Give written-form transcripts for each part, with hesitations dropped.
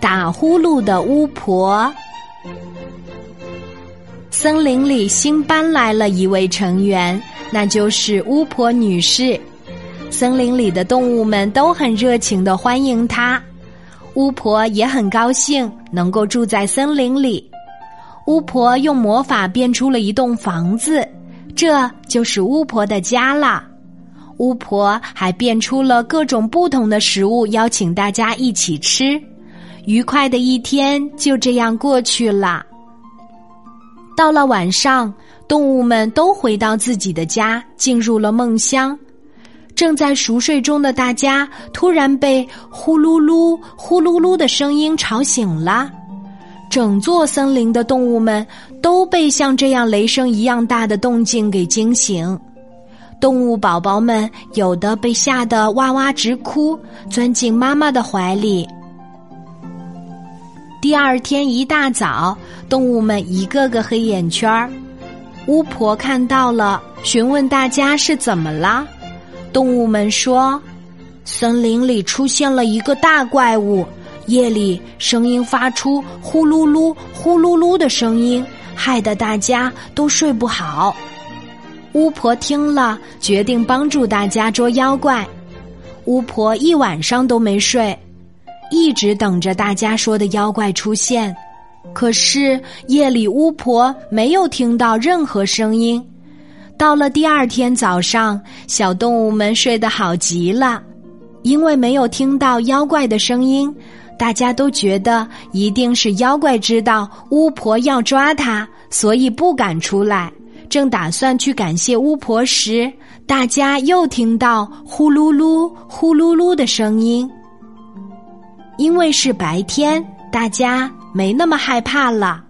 打呼噜的巫婆。森林里新搬来了一位成员，那就是巫婆女士。森林里的动物们都很热情地欢迎她，巫婆也很高兴能够住在森林里。巫婆用魔法变出了一栋房子，这就是巫婆的家了。巫婆还变出了各种不同的食物，邀请大家一起吃。愉快的一天就这样过去了。到了晚上，动物们都回到自己的家，进入了梦乡。正在熟睡中的大家突然被呼噜噜呼噜噜的声音吵醒了。整座森林的动物们都被像这样雷声一样大的动静给惊醒。动物宝宝们有的被吓得哇哇直哭，钻进妈妈的怀里。第二天一大早，动物们一个个黑眼圈。巫婆看到了，询问大家是怎么了。动物们说，森林里出现了一个大怪物，夜里声音发出呼噜噜呼噜噜的声音，害得大家都睡不好。巫婆听了，决定帮助大家捉妖怪。巫婆一晚上都没睡，一直等着大家说的妖怪出现。可是夜里巫婆没有听到任何声音。到了第二天早上，小动物们睡得好极了，因为没有听到妖怪的声音，大家都觉得一定是妖怪知道巫婆要抓他，所以不敢出来。正打算去感谢巫婆时，大家又听到呼噜噜呼噜噜的声音。因为是白天，大家没那么害怕了。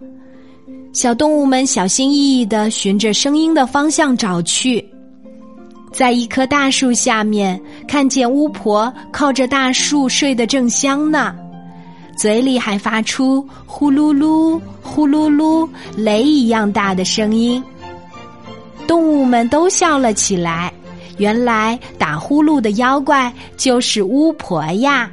小动物们小心翼翼地循着声音的方向找去，在一棵大树下面，看见巫婆靠着大树睡得正香呢，嘴里还发出呼噜噜呼噜噜雷一样大的声音。动物们都笑了起来，原来打呼噜的妖怪就是巫婆呀。